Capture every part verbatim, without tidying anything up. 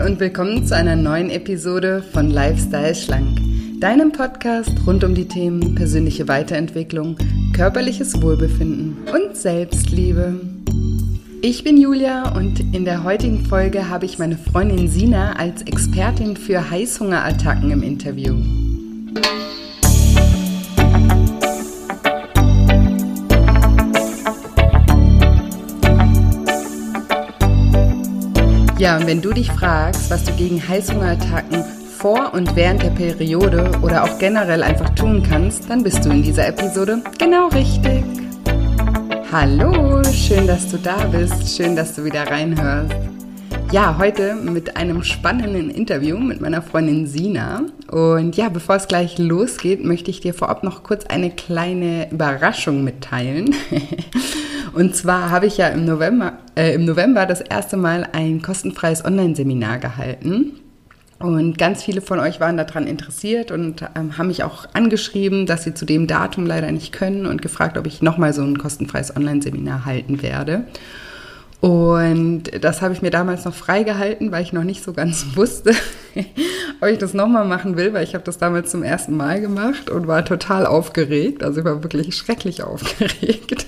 Hi und willkommen zu einer neuen Episode von Lifestyle Schlank, deinem Podcast rund um die Themen persönliche Weiterentwicklung, körperliches Wohlbefinden und Selbstliebe. Ich bin Julia und in der heutigen Folge habe ich meine Freundin Sina als Expertin für Heißhungerattacken im Interview. Ja, und wenn du dich fragst, was du gegen Heißhungerattacken vor und während der Periode oder auch generell einfach tun kannst, dann bist du in dieser Episode genau richtig. Hallo, schön, dass du da bist, schön, dass du wieder reinhörst. Ja, heute mit einem spannenden Interview mit meiner Freundin Sina. Und ja, bevor es gleich losgeht, möchte ich dir vorab noch kurz eine kleine Überraschung mitteilen. Und zwar habe ich ja im November, äh, im November das erste Mal ein kostenfreies Online-Seminar gehalten. Und ganz viele von euch waren daran interessiert und ähm, haben mich auch angeschrieben, dass sie zu dem Datum leider nicht können und gefragt, ob ich nochmal so ein kostenfreies Online-Seminar halten werde. Und das habe ich mir damals noch freigehalten, weil ich noch nicht so ganz wusste, ob ich das nochmal machen will, weil ich habe das damals zum ersten Mal gemacht und war total aufgeregt. Also ich war wirklich schrecklich aufgeregt.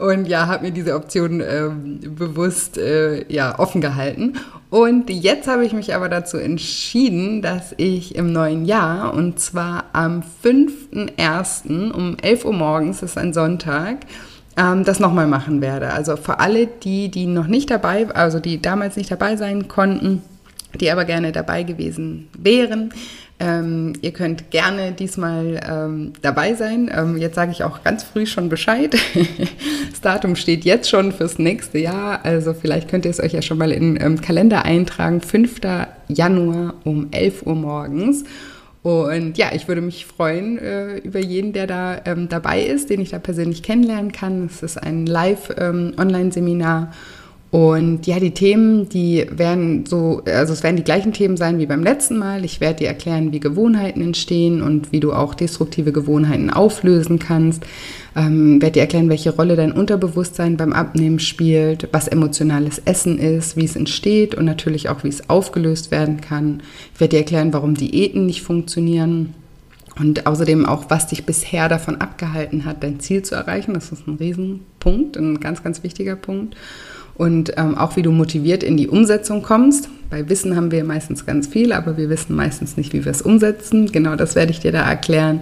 Und ja, habe mir diese Option äh, bewusst äh, ja, offen gehalten. Und jetzt habe ich mich aber dazu entschieden, dass ich im neuen Jahr, und zwar am fünften ersten um elf Uhr morgens, das ist ein Sonntag, ähm, das nochmal machen werde. Also für alle, die, die noch nicht dabei, also die damals nicht dabei sein konnten, die aber gerne dabei gewesen wären. Ähm, ihr könnt gerne diesmal ähm, dabei sein. Ähm, jetzt sage ich auch ganz früh schon Bescheid. Das Datum steht jetzt schon fürs nächste Jahr. Also vielleicht könnt ihr es euch ja schon mal in den ähm, Kalender eintragen. fünften Januar um elf Uhr morgens. Und ja, ich würde mich freuen äh, über jeden, der da ähm, dabei ist, den ich da persönlich kennenlernen kann. Es ist ein Live-Online-Seminar. Ähm, Und ja, die Themen, die werden so, also es werden die gleichen Themen sein wie beim letzten Mal. Ich werde dir erklären, wie Gewohnheiten entstehen und wie du auch destruktive Gewohnheiten auflösen kannst. Ähm, werde dir erklären, welche Rolle dein Unterbewusstsein beim Abnehmen spielt, was emotionales Essen ist, wie es entsteht und natürlich auch, wie es aufgelöst werden kann. Ich werde dir erklären, warum Diäten nicht funktionieren. Und außerdem auch, was dich bisher davon abgehalten hat, dein Ziel zu erreichen. Das ist ein Riesenpunkt, ein ganz, ganz wichtiger Punkt. Und ähm, auch, wie du motiviert in die Umsetzung kommst. Bei Wissen haben wir meistens ganz viel, aber wir wissen meistens nicht, wie wir es umsetzen. Genau das werde ich dir da erklären.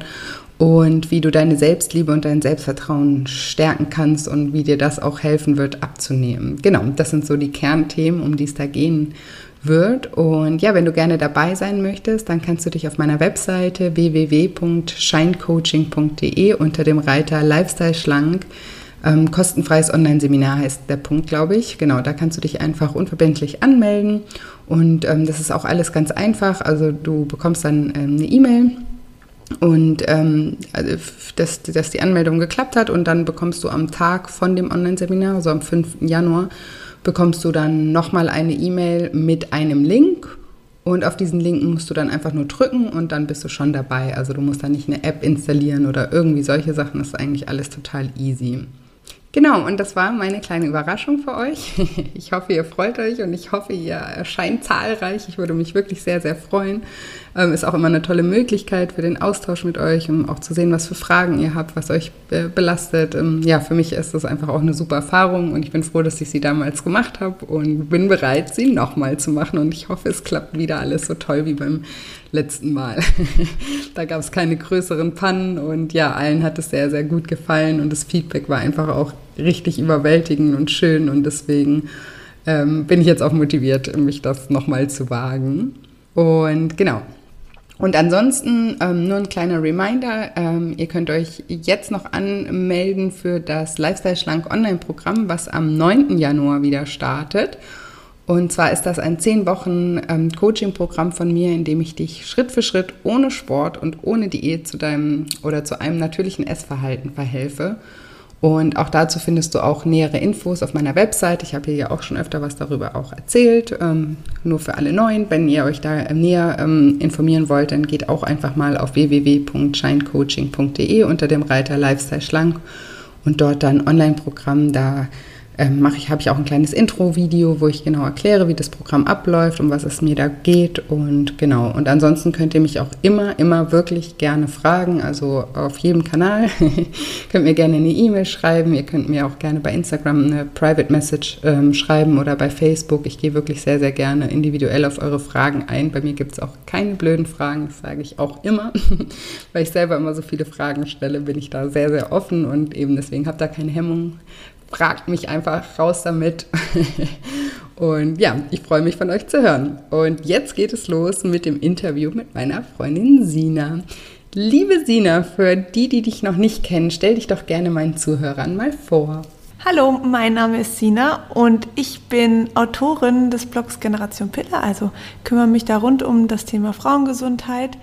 Und wie du deine Selbstliebe und dein Selbstvertrauen stärken kannst und wie dir das auch helfen wird, abzunehmen. Genau, das sind so die Kernthemen, um die es da gehen wird. Und ja, wenn du gerne dabei sein möchtest, dann kannst du dich auf meiner Webseite w w w punkt scheincoaching punkt de unter dem Reiter Lifestyle Schlank, ähm, kostenfreies Online-Seminar heißt der Punkt, glaube ich. Genau, da kannst du dich einfach unverbindlich anmelden und ähm, das ist auch alles ganz einfach. Also du bekommst dann ähm, eine E-Mail und ähm, also, dass, dass die Anmeldung geklappt hat und dann bekommst du am Tag von dem Online-Seminar, also am fünften Januar, bekommst du dann nochmal eine E-Mail mit einem Link und auf diesen Link musst du dann einfach nur drücken und dann bist du schon dabei. Also du musst da nicht eine App installieren oder irgendwie solche Sachen, das ist eigentlich alles total easy. Genau, und das war meine kleine Überraschung für euch. Ich hoffe, ihr freut euch und ich hoffe, ihr erscheint zahlreich. Ich würde mich wirklich sehr, sehr freuen. Ähm, ist auch immer eine tolle Möglichkeit für den Austausch mit euch, um auch zu sehen, was für Fragen ihr habt, was euch äh, belastet. Ähm, ja, für mich ist das einfach auch eine super Erfahrung und ich bin froh, dass ich sie damals gemacht habe und bin bereit, sie nochmal zu machen. Und ich hoffe, es klappt wieder alles so toll wie beim letzten Mal. Da gab es keine größeren Pannen und ja, allen hat es sehr, sehr gut gefallen und das Feedback war einfach auch richtig überwältigend und schön und deswegen ähm, bin ich jetzt auch motiviert, mich das nochmal zu wagen. Und genau. Und ansonsten ähm, nur ein kleiner Reminder, ähm, ihr könnt euch jetzt noch anmelden für das Lifestyle Schlank Online-Programm, was am neunten Januar wieder startet. Und zwar ist das ein zehn Wochen ähm, Coaching-Programm von mir, in dem ich dich Schritt für Schritt ohne Sport und ohne Diät zu deinem oder zu einem natürlichen Essverhalten verhelfe. Und auch dazu findest du auch nähere Infos auf meiner Website. Ich habe hier ja auch schon öfter was darüber auch erzählt, ähm, nur für alle Neuen. Wenn ihr euch da näher ähm, informieren wollt, dann geht auch einfach mal auf w w w punkt scheincoaching punkt de unter dem Reiter Lifestyle Schlank und dort dann Online-Programm. Da ähm, mache ich, habe ich auch ein kleines Intro-Video, wo ich genau erkläre, wie das Programm abläuft, um was es mir da geht und genau. Und ansonsten könnt ihr mich auch immer, immer wirklich gerne fragen, also auf jedem Kanal. Könnt mir gerne eine E-Mail schreiben, ihr könnt mir auch gerne bei Instagram eine Private Message ähm, schreiben oder bei Facebook. Ich gehe wirklich sehr, sehr gerne individuell auf eure Fragen ein. Bei mir gibt es auch keine blöden Fragen, das sage ich auch immer, weil ich selber immer so viele Fragen stelle, bin ich da sehr, sehr offen und eben deswegen habe da keine Hemmung. Fragt mich einfach, raus damit. Und ja, ich freue mich, von euch zu hören. Und jetzt geht es los mit dem Interview mit meiner Freundin Sina. Liebe Sina, für die, die dich noch nicht kennen, stell dich doch gerne meinen Zuhörern mal vor. Hallo, mein Name ist Sina und ich bin Autorin des Blogs Generation Pille, also kümmere mich da rund um das Thema Frauengesundheit.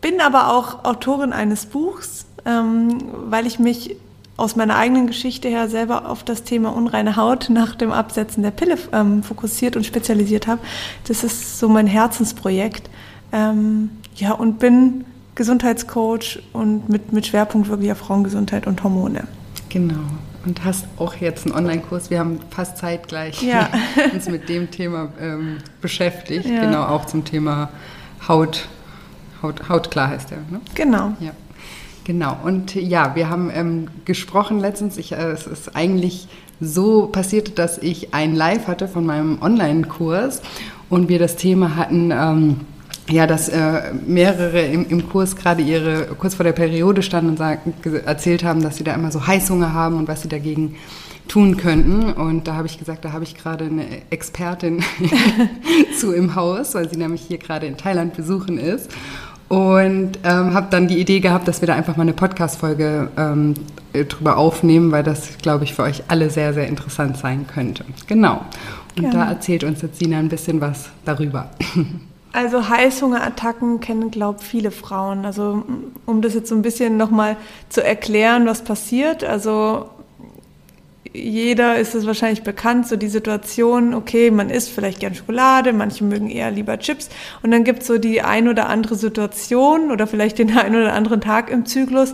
Bin aber auch Autorin eines Buchs, ähm, weil ich mich aus meiner eigenen Geschichte her selber auf das Thema unreine Haut nach dem Absetzen der Pille ähm, fokussiert und spezialisiert habe. Das ist so mein Herzensprojekt. Ähm, ja, und bin Gesundheitscoach und mit, mit Schwerpunkt wirklich auf Frauengesundheit und Hormone. Genau. Und hast auch jetzt einen Online-Kurs, wir haben fast zeitgleich ja. uns mit dem Thema ähm, beschäftigt, ja. Genau, auch zum Thema Haut, Haut, hautklar heißt der, ne? Genau. Ja. Genau, und ja, wir haben ähm, gesprochen letztens, ich, äh, es ist eigentlich so passiert, dass ich ein Live hatte von meinem Online-Kurs und wir das Thema hatten, ähm, ja, dass äh, mehrere im, im Kurs gerade ihre kurz vor der Periode standen und sagen, erzählt haben, dass sie da immer so Heißhunger haben und was sie dagegen tun könnten. Und da habe ich gesagt, da habe ich gerade eine Expertin zu im Haus, weil sie nämlich hier gerade in Thailand besuchen ist. Und ähm, habe dann die Idee gehabt, dass wir da einfach mal eine Podcast-Folge ähm, drüber aufnehmen, weil das, glaube ich, für euch alle sehr, sehr interessant sein könnte. Genau. Und genau. Da erzählt uns jetzt Sina ein bisschen was darüber. Also Heißhungerattacken kennen, glaube ich, viele Frauen. Also um das jetzt so ein bisschen nochmal zu erklären, was passiert. Also jeder ist es wahrscheinlich bekannt, so die Situation, okay, man isst vielleicht gern Schokolade, manche mögen eher lieber Chips. Und dann gibt es so die ein oder andere Situation oder vielleicht den einen oder anderen Tag im Zyklus,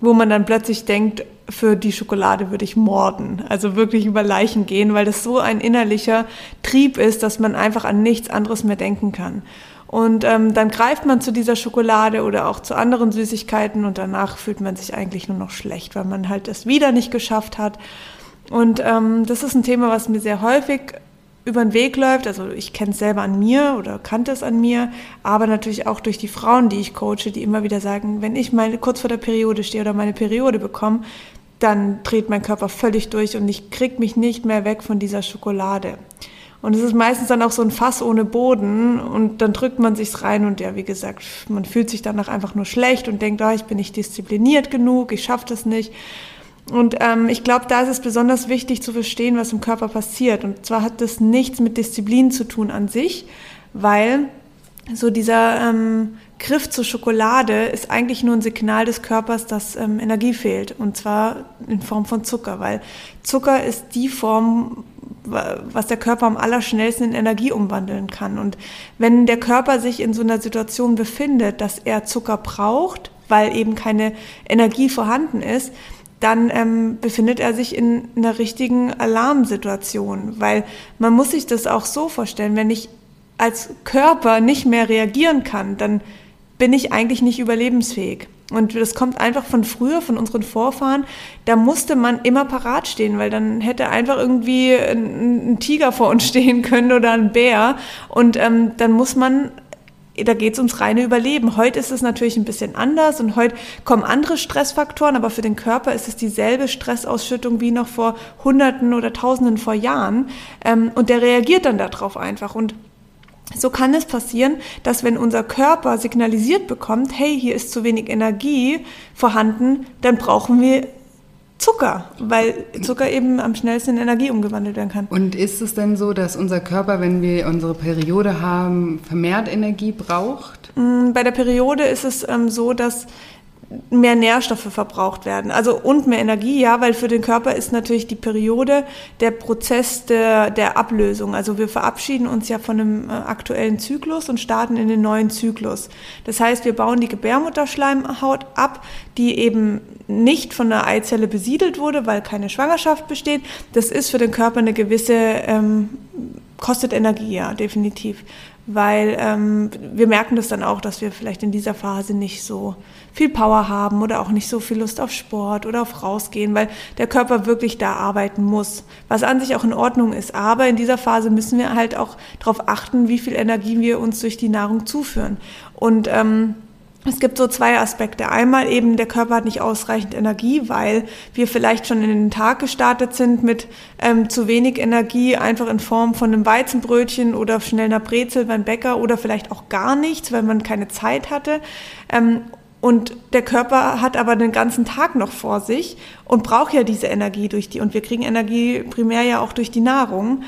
wo man dann plötzlich denkt, für die Schokolade würde ich morden, also wirklich über Leichen gehen, weil das so ein innerlicher Trieb ist, dass man einfach an nichts anderes mehr denken kann. Und ähm, dann greift man zu dieser Schokolade oder auch zu anderen Süßigkeiten und danach fühlt man sich eigentlich nur noch schlecht, weil man halt es wieder nicht geschafft hat. Und ähm, das ist ein Thema, was mir sehr häufig über den Weg läuft. Also ich kenne es selber an mir oder kannte es an mir, aber natürlich auch durch die Frauen, die ich coache, die immer wieder sagen, wenn ich mal kurz vor der Periode stehe oder meine Periode bekomme, dann dreht mein Körper völlig durch und ich kriege mich nicht mehr weg von dieser Schokolade. Und es ist meistens dann auch so ein Fass ohne Boden und dann drückt man sich's rein und ja, wie gesagt, man fühlt sich danach einfach nur schlecht und denkt, oh, ich bin nicht diszipliniert genug, ich schaffe das nicht. Und ähm, ich glaube, da ist es besonders wichtig zu verstehen, was im Körper passiert. Und zwar hat das nichts mit Disziplin zu tun an sich, weil so dieser ähm, Griff zur Schokolade ist eigentlich nur ein Signal des Körpers, dass ähm, Energie fehlt. Und zwar in Form von Zucker, weil Zucker ist die Form, was der Körper am allerschnellsten in Energie umwandeln kann. Und wenn der Körper sich in so einer Situation befindet, dass er Zucker braucht, weil eben keine Energie vorhanden ist, dann ähm, befindet er sich in einer richtigen Alarmsituation, weil man muss sich das auch so vorstellen, wenn ich als Körper nicht mehr reagieren kann, dann bin ich eigentlich nicht überlebensfähig. Und das kommt einfach von früher, von unseren Vorfahren, da musste man immer parat stehen, weil dann hätte einfach irgendwie ein, ein Tiger vor uns stehen können oder ein Bär und ähm, dann muss man da geht es ums reine Überleben. Heute ist es natürlich ein bisschen anders und heute kommen andere Stressfaktoren, aber für den Körper ist es dieselbe Stressausschüttung wie noch vor Hunderten oder Tausenden vor Jahren und der reagiert dann darauf einfach. Und so kann es passieren, dass wenn unser Körper signalisiert bekommt, hey, hier ist zu wenig Energie vorhanden, dann brauchen wir Zucker, weil Zucker eben am schnellsten in Energie umgewandelt werden kann. Und ist es denn so, dass unser Körper, wenn wir unsere Periode haben, vermehrt Energie braucht? Bei der Periode ist es ähm, so, dass mehr Nährstoffe verbraucht werden, also und mehr Energie, ja, weil für den Körper ist natürlich die Periode der Prozess der, der Ablösung. Also wir verabschieden uns ja von einem aktuellen Zyklus und starten in den neuen Zyklus. Das heißt, wir bauen die Gebärmutterschleimhaut ab, die eben nicht von einer Eizelle besiedelt wurde, weil keine Schwangerschaft besteht. Das ist für den Körper eine gewisse, ähm, kostet Energie, ja, definitiv. Weil ähm, wir merken das dann auch, dass wir vielleicht in dieser Phase nicht so viel Power haben oder auch nicht so viel Lust auf Sport oder auf Rausgehen, weil der Körper wirklich da arbeiten muss, was an sich auch in Ordnung ist. Aber in dieser Phase müssen wir halt auch darauf achten, wie viel Energie wir uns durch die Nahrung zuführen. Und ähm, es gibt so zwei Aspekte. Einmal eben, der Körper hat nicht ausreichend Energie, weil wir vielleicht schon in den Tag gestartet sind mit ähm, zu wenig Energie, einfach in Form von einem Weizenbrötchen oder schnell einer Brezel beim Bäcker oder vielleicht auch gar nichts, weil man keine Zeit hatte. Ähm, und der Körper hat aber den ganzen Tag noch vor sich und braucht ja diese Energie durch die, und wir kriegen Energie primär ja auch durch die Nahrung.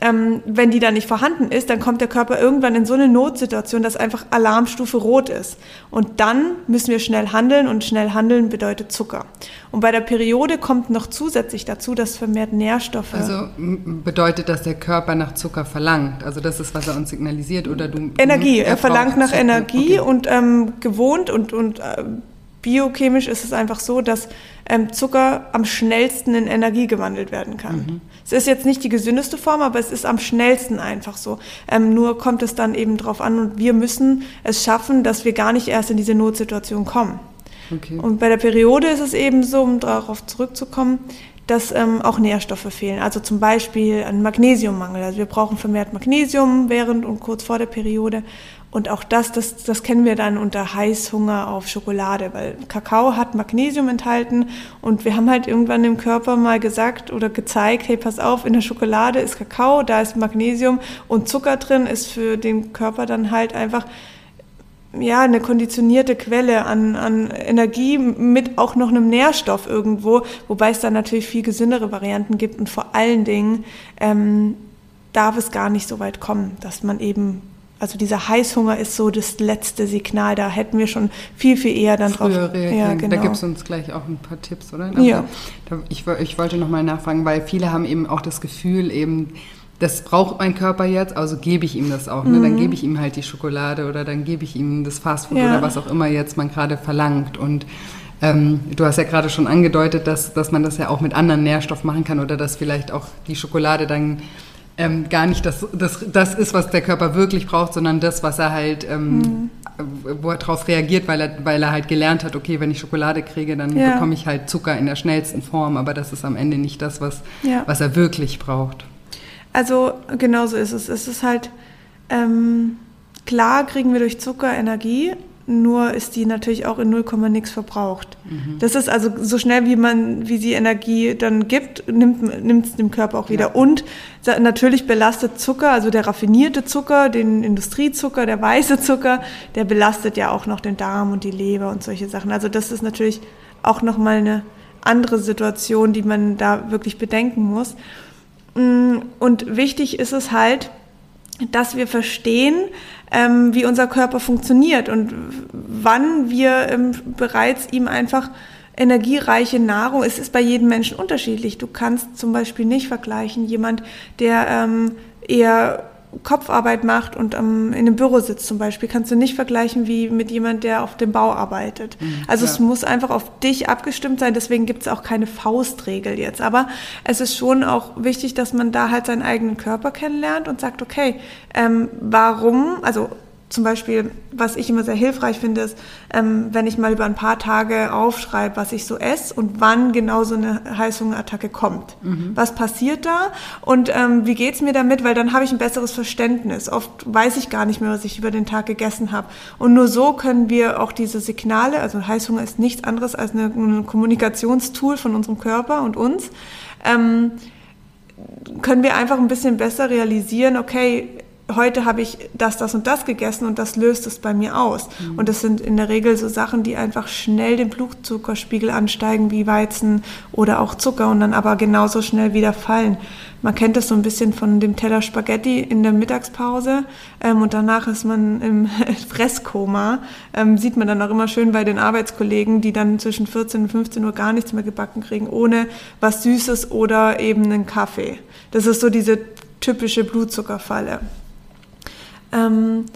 Ähm, wenn die dann nicht vorhanden ist, dann kommt der Körper irgendwann in so eine Notsituation, dass einfach Alarmstufe rot ist. Und dann müssen wir schnell handeln, und schnell handeln bedeutet Zucker. Und bei der Periode kommt noch zusätzlich dazu, dass vermehrt Nährstoffe... Also bedeutet, dass der Körper nach Zucker verlangt? Also das ist, was er uns signalisiert? Oder du? Energie, er verlangt nach Energie, okay. und ähm, gewohnt und... und äh, biochemisch ist es einfach so, dass ähm, Zucker am schnellsten in Energie gewandelt werden kann. Mhm. Es ist jetzt nicht die gesündeste Form, aber es ist am schnellsten einfach so. Ähm, nur kommt es dann eben drauf an, und wir müssen es schaffen, dass wir gar nicht erst in diese Notsituation kommen. Okay. Und bei der Periode ist es eben so, um darauf zurückzukommen, dass ähm, auch Nährstoffe fehlen. Also zum Beispiel ein Magnesiummangel. Also wir brauchen vermehrt Magnesium während und kurz vor der Periode. Und auch das, das, das kennen wir dann unter Heißhunger auf Schokolade, weil Kakao hat Magnesium enthalten, und wir haben halt irgendwann dem Körper mal gesagt oder gezeigt, hey, pass auf, in der Schokolade ist Kakao, da ist Magnesium, und Zucker drin ist für den Körper dann halt einfach, ja, eine konditionierte Quelle an, an Energie mit auch noch einem Nährstoff irgendwo, wobei es dann natürlich viel gesündere Varianten gibt, und vor allen Dingen ähm, darf es gar nicht so weit kommen, dass man eben... Also dieser Heißhunger ist so das letzte Signal, da hätten wir schon viel, viel eher dann früher drauf reagieren. Ja, genau. Da gibt es uns gleich auch ein paar Tipps, oder? Also ja. Da, ich, ich wollte nochmal nachfragen, weil viele haben eben auch das Gefühl, eben, das braucht mein Körper jetzt, also gebe ich ihm das auch. Ne? Mhm. Dann gebe ich ihm halt die Schokolade oder dann gebe ich ihm das Fastfood, ja, oder was auch immer jetzt man gerade verlangt. Und ähm, du hast ja gerade schon angedeutet, dass, dass man das ja auch mit anderen Nährstoffen machen kann, oder dass vielleicht auch die Schokolade dann... Ähm, gar nicht das, das, das ist, was der Körper wirklich braucht, sondern das, was er halt, ähm, mhm. wo er drauf reagiert, weil er, weil er halt gelernt hat, okay, wenn ich Schokolade kriege, dann ja. bekomme ich halt Zucker in der schnellsten Form, aber das ist am Ende nicht das, was, ja. was er wirklich braucht. Also genau so ist es. Es ist halt, ähm, klar kriegen wir durch Zucker Energie, nur ist die natürlich auch in null Komma nix verbraucht. Mhm. Das ist also so schnell, wie man, wie sie Energie dann gibt, nimmt nimmt es dem Körper auch wieder. Ja. Und natürlich belastet Zucker, also der raffinierte Zucker, den Industriezucker, der weiße Zucker, der belastet ja auch noch den Darm und die Leber und solche Sachen. Also das ist natürlich auch nochmal eine andere Situation, die man da wirklich bedenken muss. Und wichtig ist es halt, dass wir verstehen, ähm, wie unser Körper funktioniert und wann wir ähm, bereits ihm einfach energiereiche Nahrung, es ist bei jedem Menschen unterschiedlich. Du kannst zum Beispiel nicht vergleichen, jemand, der ähm, eher Kopfarbeit macht und ähm, in einem Büro sitzt zum Beispiel, kannst du nicht vergleichen wie mit jemand, der auf dem Bau arbeitet. Mhm, also ja. Es muss einfach auf dich abgestimmt sein, deswegen gibt es auch keine Faustregel jetzt. Aber es ist schon auch wichtig, dass man da halt seinen eigenen Körper kennenlernt und sagt, okay, ähm, warum, also zum Beispiel, was ich immer sehr hilfreich finde, ist, ähm, wenn ich mal über ein paar Tage aufschreibe, was ich so esse und wann genau so eine Heißhungerattacke kommt. Mhm. Was passiert da und ähm, wie geht's mir damit? Weil dann habe ich ein besseres Verständnis. Oft weiß ich gar nicht mehr, was ich über den Tag gegessen habe. Und nur so können wir auch diese Signale, also Heißhunger ist nichts anderes als eine, ein Kommunikationstool von unserem Körper und uns, ähm, können wir einfach ein bisschen besser realisieren, okay, heute habe ich das, das und das gegessen und das löst es bei mir aus. Mhm. Und das sind in der Regel so Sachen, die einfach schnell den Blutzuckerspiegel ansteigen, wie Weizen oder auch Zucker und dann aber genauso schnell wieder fallen. Man kennt das so ein bisschen von dem Teller Spaghetti in der Mittagspause ähm, und danach ist man im Fresskoma. Ähm, sieht man dann auch immer schön bei den Arbeitskollegen, die dann zwischen vierzehn und fünfzehn Uhr gar nichts mehr gebacken kriegen, ohne was Süßes oder eben einen Kaffee. Das ist so diese typische Blutzuckerfalle. Ähm,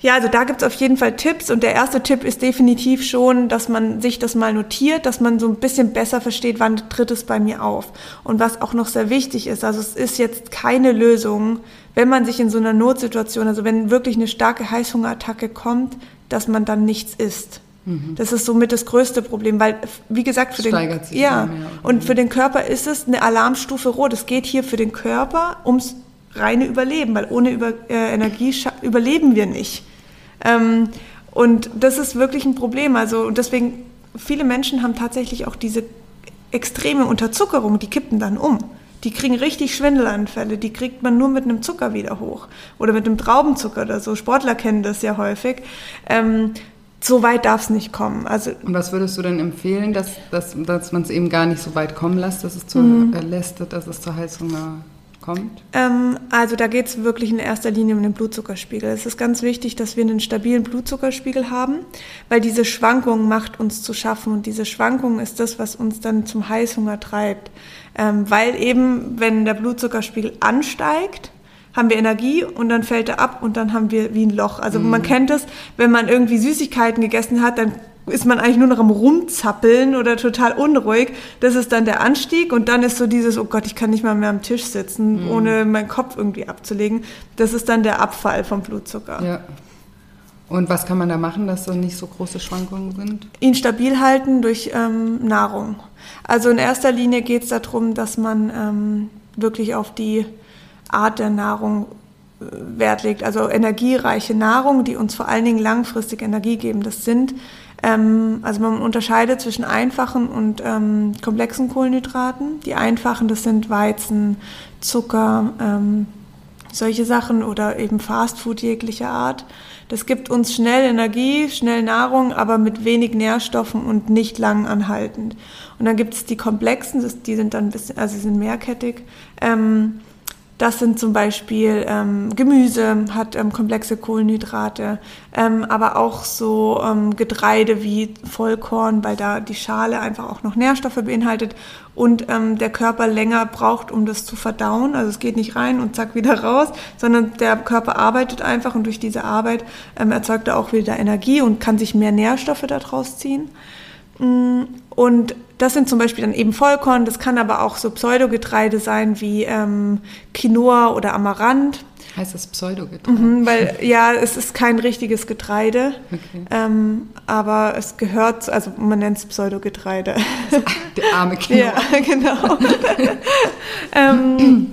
ja, also da gibt es auf jeden Fall Tipps und der erste Tipp ist definitiv schon, dass man sich das mal notiert, dass man so ein bisschen besser versteht, wann tritt es bei mir auf. Und was auch noch sehr wichtig ist, also es ist jetzt keine Lösung, wenn man sich in so einer Notsituation, also wenn wirklich eine starke Heißhungerattacke kommt, dass man dann nichts isst. Mhm. Das ist somit das größte Problem, weil, wie gesagt, für den, ja, und für den Körper ist es eine Alarmstufe rot. Es geht hier für den Körper ums reine Überleben, weil ohne Über- äh, Energie scha- überleben wir nicht. Ähm, und das ist wirklich ein Problem. Also, und deswegen, viele Menschen haben tatsächlich auch diese extreme Unterzuckerung, die kippen dann um. Die kriegen richtig Schwindelanfälle, die kriegt man nur mit einem Zucker wieder hoch. Oder mit einem Traubenzucker oder so. Sportler kennen das ja häufig. Ähm, So weit darf es nicht kommen. Also, und was würdest du denn empfehlen, dass, dass, dass man es eben gar nicht so weit kommen lässt, dass es zur, mhm. äh, lässt, dass es zur Heißhunger kommt? Ähm, also da geht es wirklich in erster Linie um den Blutzuckerspiegel. Es ist ganz wichtig, dass wir einen stabilen Blutzuckerspiegel haben, weil diese Schwankung macht uns zu schaffen. Und diese Schwankung ist das, was uns dann zum Heißhunger treibt. Ähm, weil eben, wenn der Blutzuckerspiegel ansteigt, haben wir Energie und dann fällt er ab und dann haben wir wie ein Loch. Also mhm. man kennt es, wenn man irgendwie Süßigkeiten gegessen hat, dann ist man eigentlich nur noch am Rumzappeln oder total unruhig. Das ist dann der Anstieg und dann ist so dieses, oh Gott, ich kann nicht mal mehr am Tisch sitzen, mhm. ohne meinen Kopf irgendwie abzulegen. Das ist dann der Abfall vom Blutzucker. Ja. Und was kann man da machen, dass da nicht so große Schwankungen sind? Ihn stabil halten durch ähm, Nahrung. Also in erster Linie geht es darum, dass man ähm, wirklich auf die Art der Nahrung Wert legt, also energiereiche Nahrung, die uns vor allen Dingen langfristig Energie geben. Das sind, ähm, also man unterscheidet zwischen einfachen und ähm, komplexen Kohlenhydraten. Die einfachen, das sind Weizen, Zucker, ähm, solche Sachen oder eben Fastfood jeglicher Art. Das gibt uns schnell Energie, schnell Nahrung, aber mit wenig Nährstoffen und nicht lang anhaltend. Und dann gibt es die komplexen, das, die sind dann ein bisschen, also sie sind mehrkettig, ähm, das sind zum Beispiel ähm, Gemüse, hat ähm, komplexe Kohlenhydrate, ähm, aber auch so ähm, Getreide wie Vollkorn, weil da die Schale einfach auch noch Nährstoffe beinhaltet und ähm, der Körper länger braucht, um das zu verdauen. Also es geht nicht rein und zack wieder raus, sondern der Körper arbeitet einfach und durch diese Arbeit ähm, erzeugt er auch wieder Energie und kann sich mehr Nährstoffe daraus ziehen. Und das sind zum Beispiel dann eben Vollkorn, das kann aber auch so Pseudogetreide sein wie ähm, Quinoa oder Amaranth. Heißt das Pseudogetreide? Mhm, weil ja, es ist kein richtiges Getreide, okay. ähm, aber es gehört, also man nennt es Pseudogetreide. Der arme Quinoa. Ja, genau. ähm,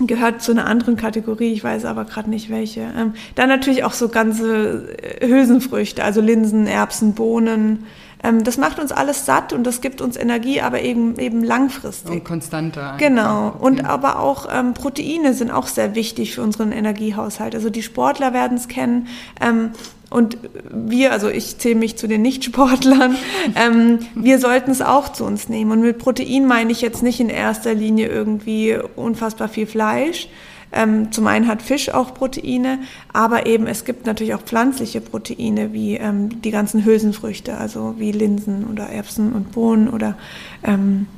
gehört zu einer anderen Kategorie, ich weiß aber gerade nicht welche. Ähm, dann natürlich auch so ganze Hülsenfrüchte, also Linsen, Erbsen, Bohnen. Das macht uns alles satt und das gibt uns Energie, aber eben eben langfristig. Und konstanter. Genau. Okay. Und aber auch ähm, Proteine sind auch sehr wichtig für unseren Energiehaushalt. Also die Sportler werden es kennen. Ähm, und wir, also ich zähle mich zu den Nicht-Sportlern, ähm, wir sollten es auch zu uns nehmen. Und mit Protein meine ich jetzt nicht in erster Linie irgendwie unfassbar viel Fleisch. Ähm, zum einen hat Fisch auch Proteine, aber eben es gibt natürlich auch pflanzliche Proteine wie ähm, die ganzen Hülsenfrüchte, also wie Linsen oder Erbsen und Bohnen oder ähm,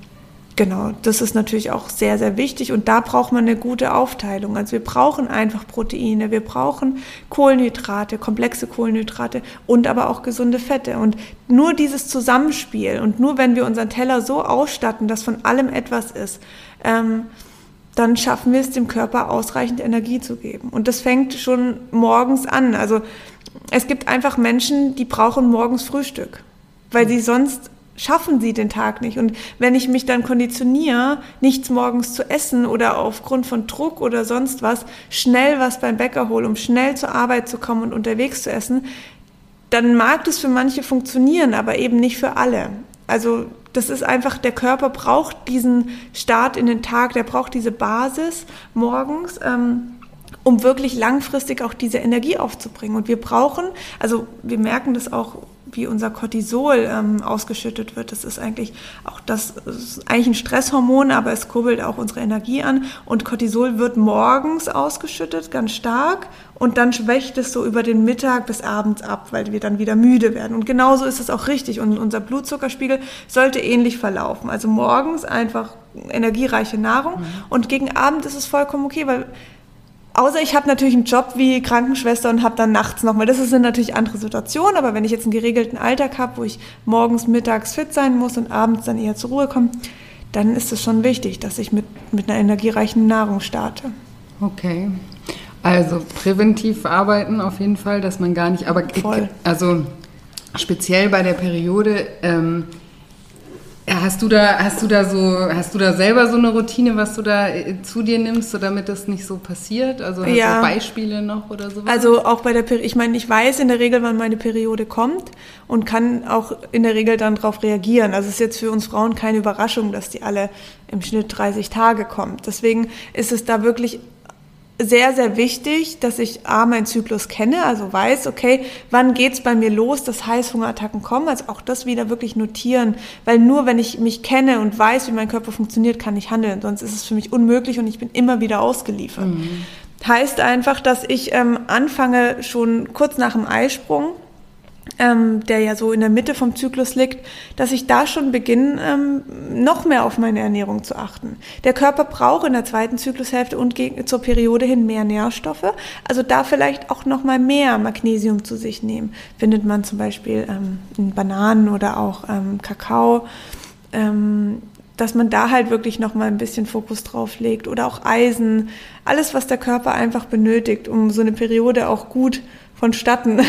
genau, das ist natürlich auch sehr, sehr wichtig und da braucht man eine gute Aufteilung. Also wir brauchen einfach Proteine, wir brauchen Kohlenhydrate, komplexe Kohlenhydrate und aber auch gesunde Fette und nur dieses Zusammenspiel und nur wenn wir unseren Teller so ausstatten, dass von allem etwas ist, ähm, dann schaffen wir es, dem Körper ausreichend Energie zu geben. Und das fängt schon morgens an. Also es gibt einfach Menschen, die brauchen morgens Frühstück, weil sie sonst schaffen sie den Tag nicht. Und wenn ich mich dann konditioniere, nichts morgens zu essen oder aufgrund von Druck oder sonst was, schnell was beim Bäcker hole, um schnell zur Arbeit zu kommen und unterwegs zu essen, dann mag das für manche funktionieren, aber eben nicht für alle. Also das ist einfach, der Körper braucht diesen Start in den Tag, der braucht diese Basis morgens, ähm, um wirklich langfristig auch diese Energie aufzubringen. Und wir brauchen, also wir merken das auch, wie unser Cortisol ähm, ausgeschüttet wird. Das ist eigentlich auch das, das ist eigentlich ein Stresshormon, aber es kurbelt auch unsere Energie an. Und Cortisol wird morgens ausgeschüttet, ganz stark, und dann schwächt es so über den Mittag bis abends ab, weil wir dann wieder müde werden. Und genauso ist es auch richtig. Und unser Blutzuckerspiegel sollte ähnlich verlaufen. Also morgens einfach energiereiche Nahrung, mhm, und gegen Abend ist es vollkommen okay, weil außer ich habe natürlich einen Job wie Krankenschwester und habe dann nachts nochmal, das ist natürlich andere Situation, aber wenn ich jetzt einen geregelten Alltag habe, wo ich morgens, mittags fit sein muss und abends dann eher zur Ruhe komme, dann ist es schon wichtig, dass ich mit, mit einer energiereichen Nahrung starte. Okay, also präventiv arbeiten auf jeden Fall, dass man gar nicht, aber Voll. also speziell bei der Periode, ähm, Hast du da, hast du da so, hast du da selber so eine Routine, was du da zu dir nimmst, so damit das nicht so passiert? Also hast ja. du Beispiele noch oder sowas? Also auch bei der Periode, ich meine, ich weiß in der Regel, wann meine Periode kommt und kann auch in der Regel dann darauf reagieren. Also es ist jetzt für uns Frauen keine Überraschung, dass die alle im Schnitt dreißig Tage kommt. Deswegen ist es da wirklich sehr, sehr wichtig, dass ich A, meinen Zyklus kenne, also weiß, okay, wann geht's bei mir los, dass Heißhungerattacken kommen, also auch das wieder wirklich notieren, weil nur wenn ich mich kenne und weiß, wie mein Körper funktioniert, kann ich handeln, sonst ist es für mich unmöglich und ich bin immer wieder ausgeliefert. Mhm. Heißt einfach, dass ich ähm, anfange, schon kurz nach dem Eisprung, Ähm, der ja so in der Mitte vom Zyklus liegt, dass ich da schon beginne, ähm, noch mehr auf meine Ernährung zu achten. Der Körper braucht in der zweiten Zyklushälfte und gegen, zur Periode hin mehr Nährstoffe, also da vielleicht auch noch mal mehr Magnesium zu sich nehmen. Findet man zum Beispiel ähm, in Bananen oder auch ähm, Kakao, ähm, dass man da halt wirklich noch mal ein bisschen Fokus drauf legt oder auch Eisen, alles, was der Körper einfach benötigt, um so eine Periode auch gut vonstatten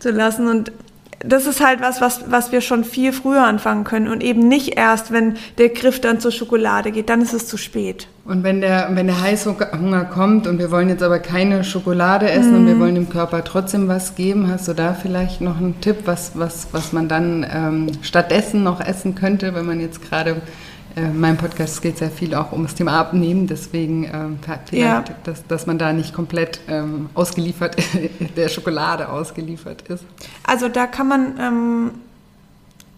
zu lassen. Und das ist halt was, was, was wir schon viel früher anfangen können und eben nicht erst, wenn der Griff dann zur Schokolade geht, dann ist es zu spät. Und wenn der, wenn der Heißhunger kommt und wir wollen jetzt aber keine Schokolade essen, mm, und wir wollen dem Körper trotzdem was geben, hast du da vielleicht noch einen Tipp, was, was, was man dann ähm, stattdessen noch essen könnte, wenn man jetzt gerade, äh, in meinem Podcast geht es ja viel auch ums Thema Abnehmen, deswegen ähm, vielleicht, ja. dass, dass man da nicht komplett ähm, ausgeliefert, der Schokolade ausgeliefert ist. Also da kann man, ähm,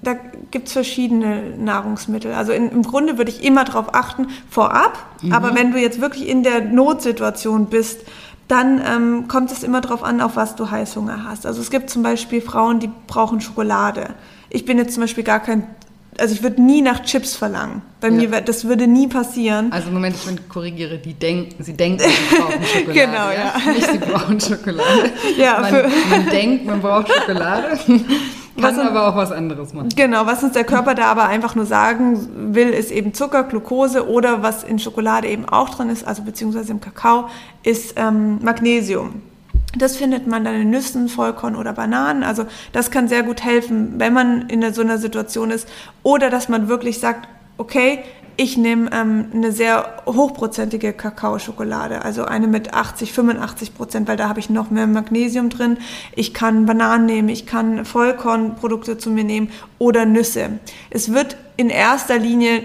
da gibt es verschiedene Nahrungsmittel. Also in, im Grunde würde ich immer darauf achten, vorab, mhm, aber wenn du jetzt wirklich in der Notsituation bist, dann ähm, kommt es immer darauf an, auf was du Heißhunger hast. Also es gibt zum Beispiel Frauen, die brauchen Schokolade. Ich bin jetzt zum Beispiel gar kein Also ich würde nie nach Chips verlangen. Bei ja. mir, das würde nie passieren. Also Moment, ich korrigiere, die denken, sie denken, sie brauchen Schokolade. Genau, ja. ja. Nicht, sie brauchen Schokolade. Ja, man, man denkt, man braucht Schokolade, kann uns, aber auch was anderes machen. Genau, was uns der Körper da aber einfach nur sagen will, ist eben Zucker, Glucose oder was in Schokolade eben auch drin ist, also beziehungsweise im Kakao, ist ähm, Magnesium. Das findet man dann in Nüssen, Vollkorn oder Bananen. Also das kann sehr gut helfen, wenn man in so einer Situation ist. Oder dass man wirklich sagt, okay, ich nehme ähm, eine sehr hochprozentige Kakaoschokolade, also eine mit achtzig, fünfundachtzig Prozent, weil da habe ich noch mehr Magnesium drin. Ich kann Bananen nehmen, ich kann Vollkornprodukte zu mir nehmen oder Nüsse. Es wird in erster Linie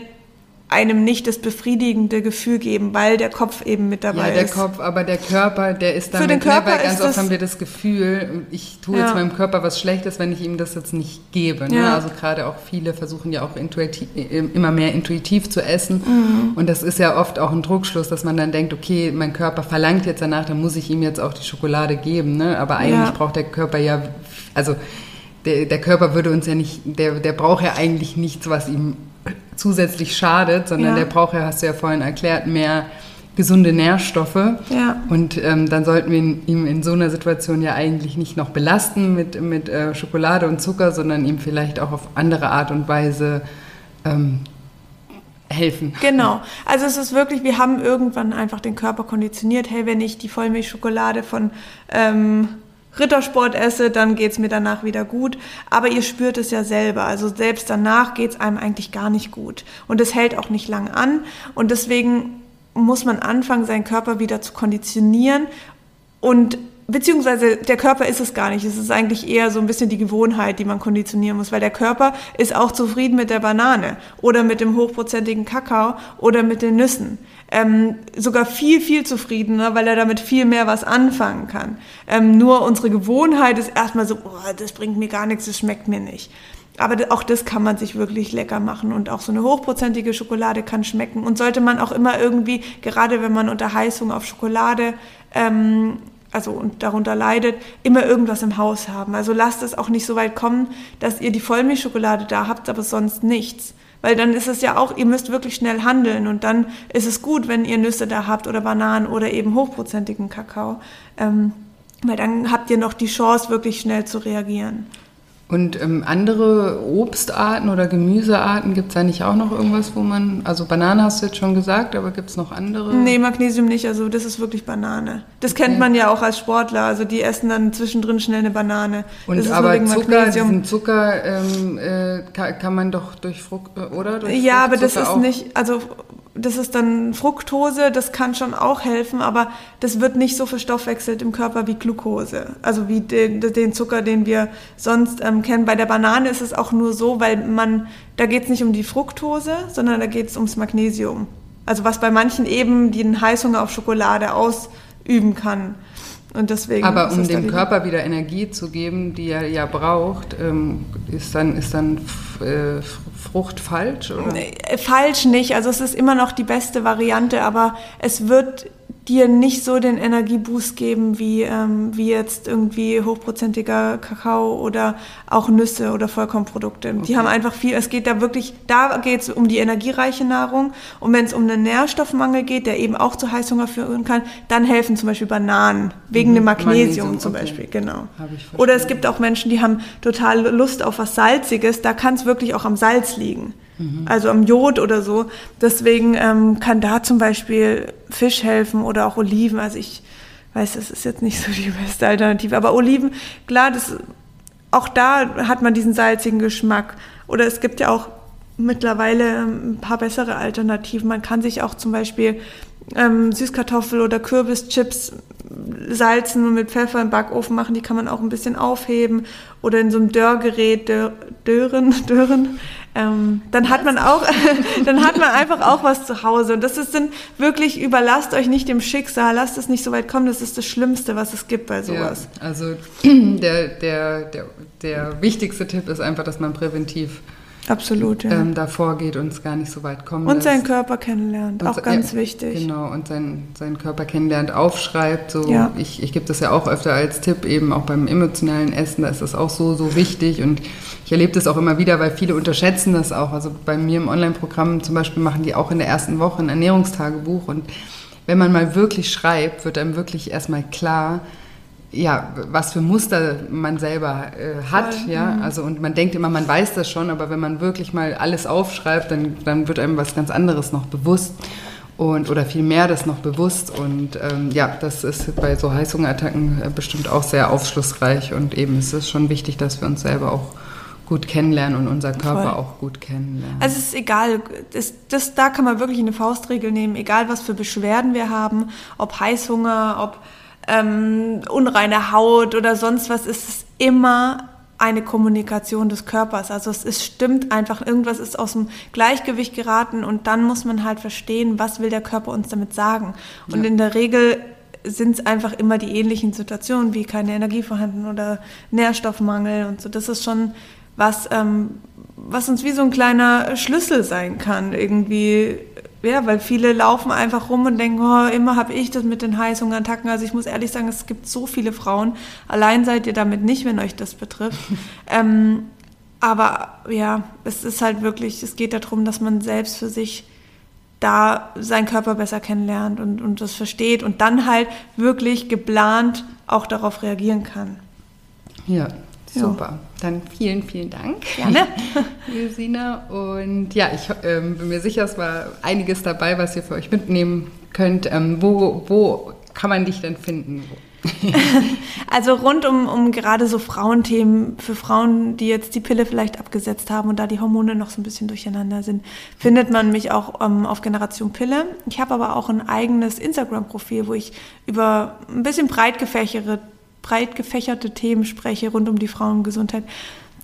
einem nicht das befriedigende Gefühl geben, weil der Kopf eben mit dabei ist. Ja, der ist. Kopf, aber der Körper, der ist damit. Für den Körper ist ganz oft haben wir das Gefühl, ich tue ja. jetzt meinem Körper was Schlechtes, wenn ich ihm das jetzt nicht gebe. Ne? Ja. Also gerade auch viele versuchen ja auch intuitiv, immer mehr intuitiv zu essen. Mhm. Und das ist ja oft auch ein Druckschluss, dass man dann denkt, okay, mein Körper verlangt jetzt danach, dann muss ich ihm jetzt auch die Schokolade geben. Ne? Aber eigentlich ja. braucht der Körper ja, also der, der Körper würde uns ja nicht, der, der braucht ja eigentlich nichts, was ihm zusätzlich schadet, sondern ja. der braucht ja, hast du ja vorhin erklärt, mehr gesunde Nährstoffe. Ja. Und ähm, dann sollten wir ihn, ihn in so einer Situation ja eigentlich nicht noch belasten mit, mit äh, Schokolade und Zucker, sondern ihm vielleicht auch auf andere Art und Weise ähm, helfen. Genau. Also es ist wirklich, wir haben irgendwann einfach den Körper konditioniert, hey, wenn ich die Vollmilchschokolade von ähm, Rittersport esse, dann geht's mir danach wieder gut. Aber ihr spürt es ja selber. Also selbst danach geht's einem eigentlich gar nicht gut. Und es hält auch nicht lang an. Und deswegen muss man anfangen, seinen Körper wieder zu konditionieren und beziehungsweise der Körper ist es gar nicht. Es ist eigentlich eher so ein bisschen die Gewohnheit, die man konditionieren muss, weil der Körper ist auch zufrieden mit der Banane oder mit dem hochprozentigen Kakao oder mit den Nüssen. Ähm, sogar viel, viel zufriedener, weil er damit viel mehr was anfangen kann. Ähm, nur unsere Gewohnheit ist erstmal so, oh, das bringt mir gar nichts, das schmeckt mir nicht. Aber auch das kann man sich wirklich lecker machen und auch so eine hochprozentige Schokolade kann schmecken und sollte man auch immer irgendwie, gerade wenn man unter Heißhunger auf Schokolade ähm, also und darunter leidet, immer irgendwas im Haus haben. Also lasst es auch nicht so weit kommen, dass ihr die Vollmilchschokolade da habt, aber sonst nichts. Weil dann ist es ja auch, ihr müsst wirklich schnell handeln und dann ist es gut, wenn ihr Nüsse da habt oder Bananen oder eben hochprozentigen Kakao, ähm, weil dann habt ihr noch die Chance, wirklich schnell zu reagieren. Und ähm, andere Obstarten oder Gemüsearten, gibt es da nicht auch noch irgendwas, wo man, also Banane hast du jetzt schon gesagt, aber gibt es noch andere? Nee, Magnesium nicht, also das ist wirklich Banane. Das okay. Kennt man ja auch als Sportler, also die essen dann zwischendrin schnell eine Banane. Und das ist aber wegen Zucker, diesen Zucker ähm, äh, kann, kann man doch durch Frucht, oder? Durch Frucht, ja, aber Zucker das ist auch nicht, also... Das ist dann Fructose, das kann schon auch helfen, aber das wird nicht so verstoffwechselt im Körper wie Glucose, also wie den, den Zucker, den wir sonst ähm, kennen. Bei der Banane ist es auch nur so, weil man, da geht es nicht um die Fructose, sondern da geht es ums Magnesium. Also was bei manchen eben den Heißhunger auf Schokolade ausüben kann. Und deswegen aber um dem Körper wieder Energie zu geben, die er ja braucht, ist dann, ist dann Frucht falsch? Oder? Falsch nicht, also es ist immer noch die beste Variante, aber es wird dir nicht so den Energieboost geben wie, ähm, wie jetzt irgendwie hochprozentiger Kakao oder auch Nüsse oder Vollkornprodukte. Okay. Die haben einfach viel, es geht da wirklich, da geht es um die energiereiche Nahrung und wenn es um einen Nährstoffmangel geht, der eben auch zu Heißhunger führen kann, dann helfen zum Beispiel Bananen, wegen mhm. dem Magnesium, Magnesium zum okay. Beispiel, genau. Oder es gibt auch Menschen, die haben total Lust auf was Salziges, da kann es wirklich auch am Salz liegen. Also am Jod oder so. Deswegen ähm, kann da zum Beispiel Fisch helfen oder auch Oliven. Also ich weiß, das ist jetzt nicht so die beste Alternative. Aber Oliven, klar, das, auch da hat man diesen salzigen Geschmack. Oder es gibt ja auch mittlerweile ein paar bessere Alternativen. Man kann sich auch zum Beispiel ähm, Süßkartoffel- oder Kürbischips salzen und mit Pfeffer im Backofen machen. Die kann man auch ein bisschen aufheben oder in so einem Dörrgerät dör, dörren, dörren. Ähm, dann hat man auch, dann hat man einfach auch was zu Hause. Und das ist dann wirklich, überlasst euch nicht dem Schicksal, lasst es nicht so weit kommen, das ist das Schlimmste, was es gibt bei sowas. Ja, also der, der, der, der wichtigste Tipp ist einfach, dass man präventiv Absolut, ja. ähm, davor geht und es gar nicht so weit kommen lässt. Und seinen Körper kennenlernt, und auch ganz ja, wichtig. Genau, und seinen, seinen Körper kennenlernt, aufschreibt. So. Ja. Ich, ich gebe das ja auch öfter als Tipp, eben auch beim emotionalen Essen, da ist das auch so, so wichtig. Und ich erlebe das auch immer wieder, weil viele unterschätzen das auch. Also bei mir im Online-Programm zum Beispiel machen die auch in der ersten Woche ein Ernährungstagebuch. Und wenn man mal wirklich schreibt, wird einem wirklich erstmal klar, ja, was für Muster man selber äh, hat, ja, also und man denkt immer, man weiß das schon, aber wenn man wirklich mal alles aufschreibt, dann, dann wird einem was ganz anderes noch bewusst und oder viel mehr das noch bewusst und ähm, ja, das ist bei so Heißhungerattacken bestimmt auch sehr aufschlussreich und eben es ist schon wichtig, dass wir uns selber auch gut kennenlernen und unser Körper Voll. Auch gut kennenlernen. Also es ist egal, das, das, da kann man wirklich eine Faustregel nehmen, egal was für Beschwerden wir haben, ob Heißhunger, ob Ähm, unreine Haut oder sonst was, ist es immer eine Kommunikation des Körpers. Also es ist, stimmt einfach, irgendwas ist aus dem Gleichgewicht geraten und dann muss man halt verstehen, was will der Körper uns damit sagen. Und ja. in der Regel sind es einfach immer die ähnlichen Situationen, wie keine Energie vorhanden oder Nährstoffmangel und so. Das ist schon was, ähm, was uns wie so ein kleiner Schlüssel sein kann, irgendwie. Ja, weil viele laufen einfach rum und denken, oh, immer habe ich das mit den Heißhungerattacken. Also ich muss ehrlich sagen, es gibt so viele Frauen. Allein seid ihr damit nicht, wenn euch das betrifft. ähm, aber ja, es ist halt wirklich, es geht darum, dass man selbst für sich da seinen Körper besser kennenlernt und, und das versteht und dann halt wirklich geplant auch darauf reagieren kann. Ja. Super, dann vielen, vielen Dank, Gerne. liebe Sina. Und ja, ich ähm, bin mir sicher, es war einiges dabei, was ihr für euch mitnehmen könnt. Ähm, wo, wo kann man dich denn finden? Also rund um, um gerade so Frauenthemen, für Frauen, die jetzt die Pille vielleicht abgesetzt haben und da die Hormone noch so ein bisschen durcheinander sind, findet man mich auch ähm, auf Generation Pille. Ich habe aber auch ein eigenes Instagram-Profil, wo ich über ein bisschen breit gefächerte breit gefächerte Themen spreche rund um die Frauengesundheit.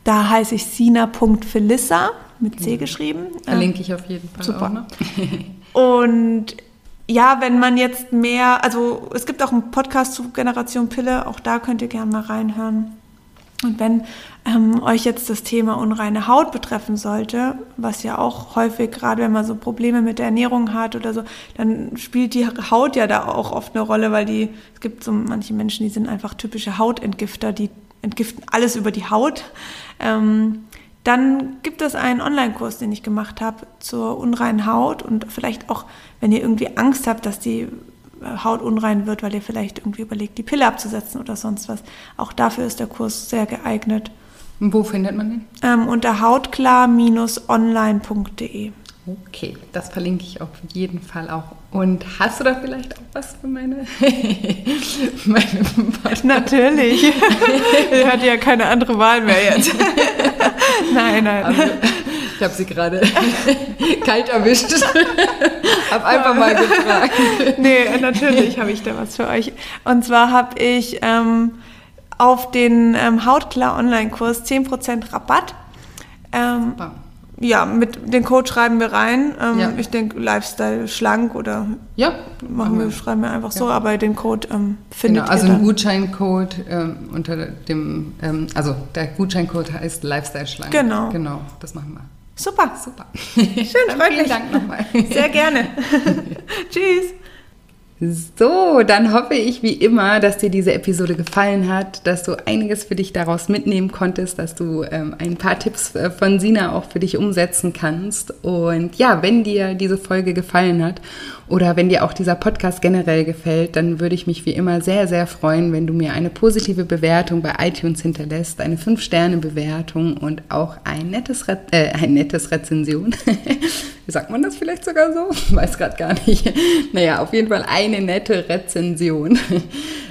Da heiße ich Sina Punkt Felissa, mit C geschrieben. Verlinke ich auf jeden Fall. Super. Auch, ne? Und ja, wenn man jetzt mehr, also es gibt auch einen Podcast zu Generation Pille, auch da könnt ihr gerne mal reinhören. Und wenn ähm, euch jetzt das Thema unreine Haut betreffen sollte, was ja auch häufig, gerade wenn man so Probleme mit der Ernährung hat oder so, dann spielt die Haut ja da auch oft eine Rolle, weil die, es gibt so manche Menschen, die sind einfach typische Hautentgifter, die entgiften alles über die Haut. Ähm, dann gibt es einen Online-Kurs, den ich gemacht habe zur unreinen Haut, und vielleicht auch, wenn ihr irgendwie Angst habt, dass die Haut unrein wird, weil ihr vielleicht irgendwie überlegt, die Pille abzusetzen oder sonst was. Auch dafür ist der Kurs sehr geeignet. Wo findet man den? Ähm, unter hautklar online punkt de. Okay, das verlinke ich auf jeden Fall auch. Und hast du da vielleicht auch was für meine, meine Partner? Natürlich. Ich hatte ja keine andere Wahl mehr jetzt. Nein, nein. Also, ich habe sie gerade kalt erwischt. Hab einfach mal gefragt. Nee, natürlich habe ich da was für euch. Und zwar habe ich ähm, auf den ähm, Hautklar-Online-Kurs zehn Prozent Rabatt. Ähm, Super. Ja, mit den Code schreiben wir rein. Ähm, ja. Ich denke, Lifestyle Schlank oder ja, machen wir, schreiben wir einfach so, ja. Aber den Code ähm, findet genau, also ihr. Also ein Gutscheincode ähm, unter dem, ähm, also der Gutscheincode heißt Lifestyle Schlank. Genau. Genau, das machen wir. Super. Super. Schön, freut mich. Vielen Dank nochmal. Sehr gerne. Tschüss. So, dann hoffe ich wie immer, dass dir diese Episode gefallen hat, dass du einiges für dich daraus mitnehmen konntest, dass du ähm, ein paar Tipps von Sina auch für dich umsetzen kannst. Und ja, wenn dir diese Folge gefallen hat oder wenn dir auch dieser Podcast generell gefällt, dann würde ich mich wie immer sehr, sehr freuen, wenn du mir eine positive Bewertung bei iTunes hinterlässt, eine fünf Sterne Bewertung und auch ein nettes, Re- äh, ein nettes Rezension. Sagt man das vielleicht sogar so? Weiß gerade gar nicht. Naja, auf jeden Fall eine nette Rezension.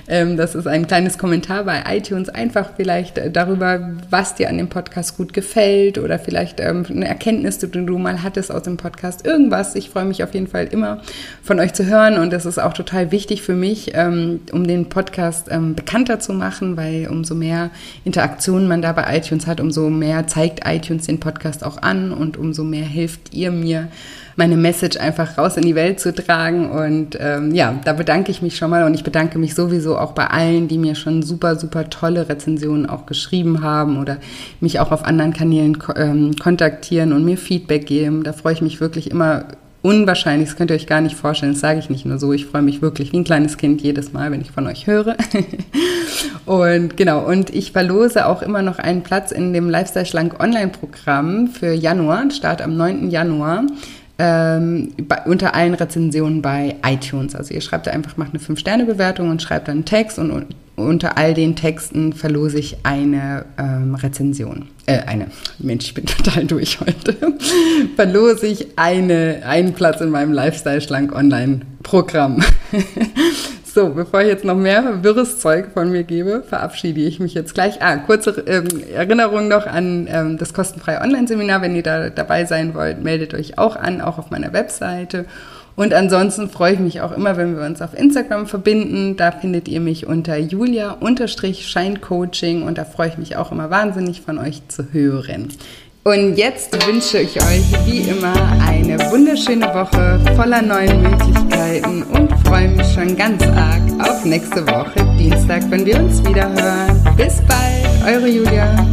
Das ist ein kleines Kommentar bei iTunes, einfach vielleicht darüber, was dir an dem Podcast gut gefällt oder vielleicht eine Erkenntnis, die du mal hattest aus dem Podcast, irgendwas. Ich freue mich auf jeden Fall immer, von euch zu hören, und das ist auch total wichtig für mich, um den Podcast bekannter zu machen, weil umso mehr Interaktionen man da bei iTunes hat, umso mehr zeigt iTunes den Podcast auch an und umso mehr hilft ihr mir, meine Message einfach raus in die Welt zu tragen. Und ähm, ja, da bedanke ich mich schon mal, und ich bedanke mich sowieso auch bei allen, die mir schon super, super tolle Rezensionen auch geschrieben haben oder mich auch auf anderen Kanälen ko- ähm, kontaktieren und mir Feedback geben. Da freue ich mich wirklich immer unwahrscheinlich, das könnt ihr euch gar nicht vorstellen, das sage ich nicht nur so, ich freue mich wirklich wie ein kleines Kind jedes Mal, wenn ich von euch höre. Und genau, und ich verlose auch immer noch einen Platz in dem Lifestyle Schlank Online-Programm für Januar, Start am neunten Januar, ähm, bei, unter allen Rezensionen bei iTunes. Also ihr schreibt da einfach, macht eine fünf Sterne Bewertung und schreibt dann einen Text, und, und unter all den Texten verlose ich eine ähm, Rezension, äh, eine, Mensch, ich bin total durch heute, verlose ich eine, einen Platz in meinem Lifestyle-Schlank-Online-Programm. So, bevor ich jetzt noch mehr wirres Zeug von mir gebe, verabschiede ich mich jetzt gleich. Ah, kurze ähm, Erinnerung noch an ähm, das kostenfreie Online-Seminar. Wenn ihr da dabei sein wollt, meldet euch auch an, auch auf meiner Webseite. Und ansonsten freue ich mich auch immer, wenn wir uns auf Instagram verbinden. Da findet ihr mich unter julia-scheincoaching, und da freue ich mich auch immer wahnsinnig, von euch zu hören. Und jetzt wünsche ich euch wie immer eine wunderschöne Woche voller neuen Möglichkeiten und freue mich schon ganz arg auf nächste Woche Dienstag, wenn wir uns wieder hören. Bis bald, eure Julia.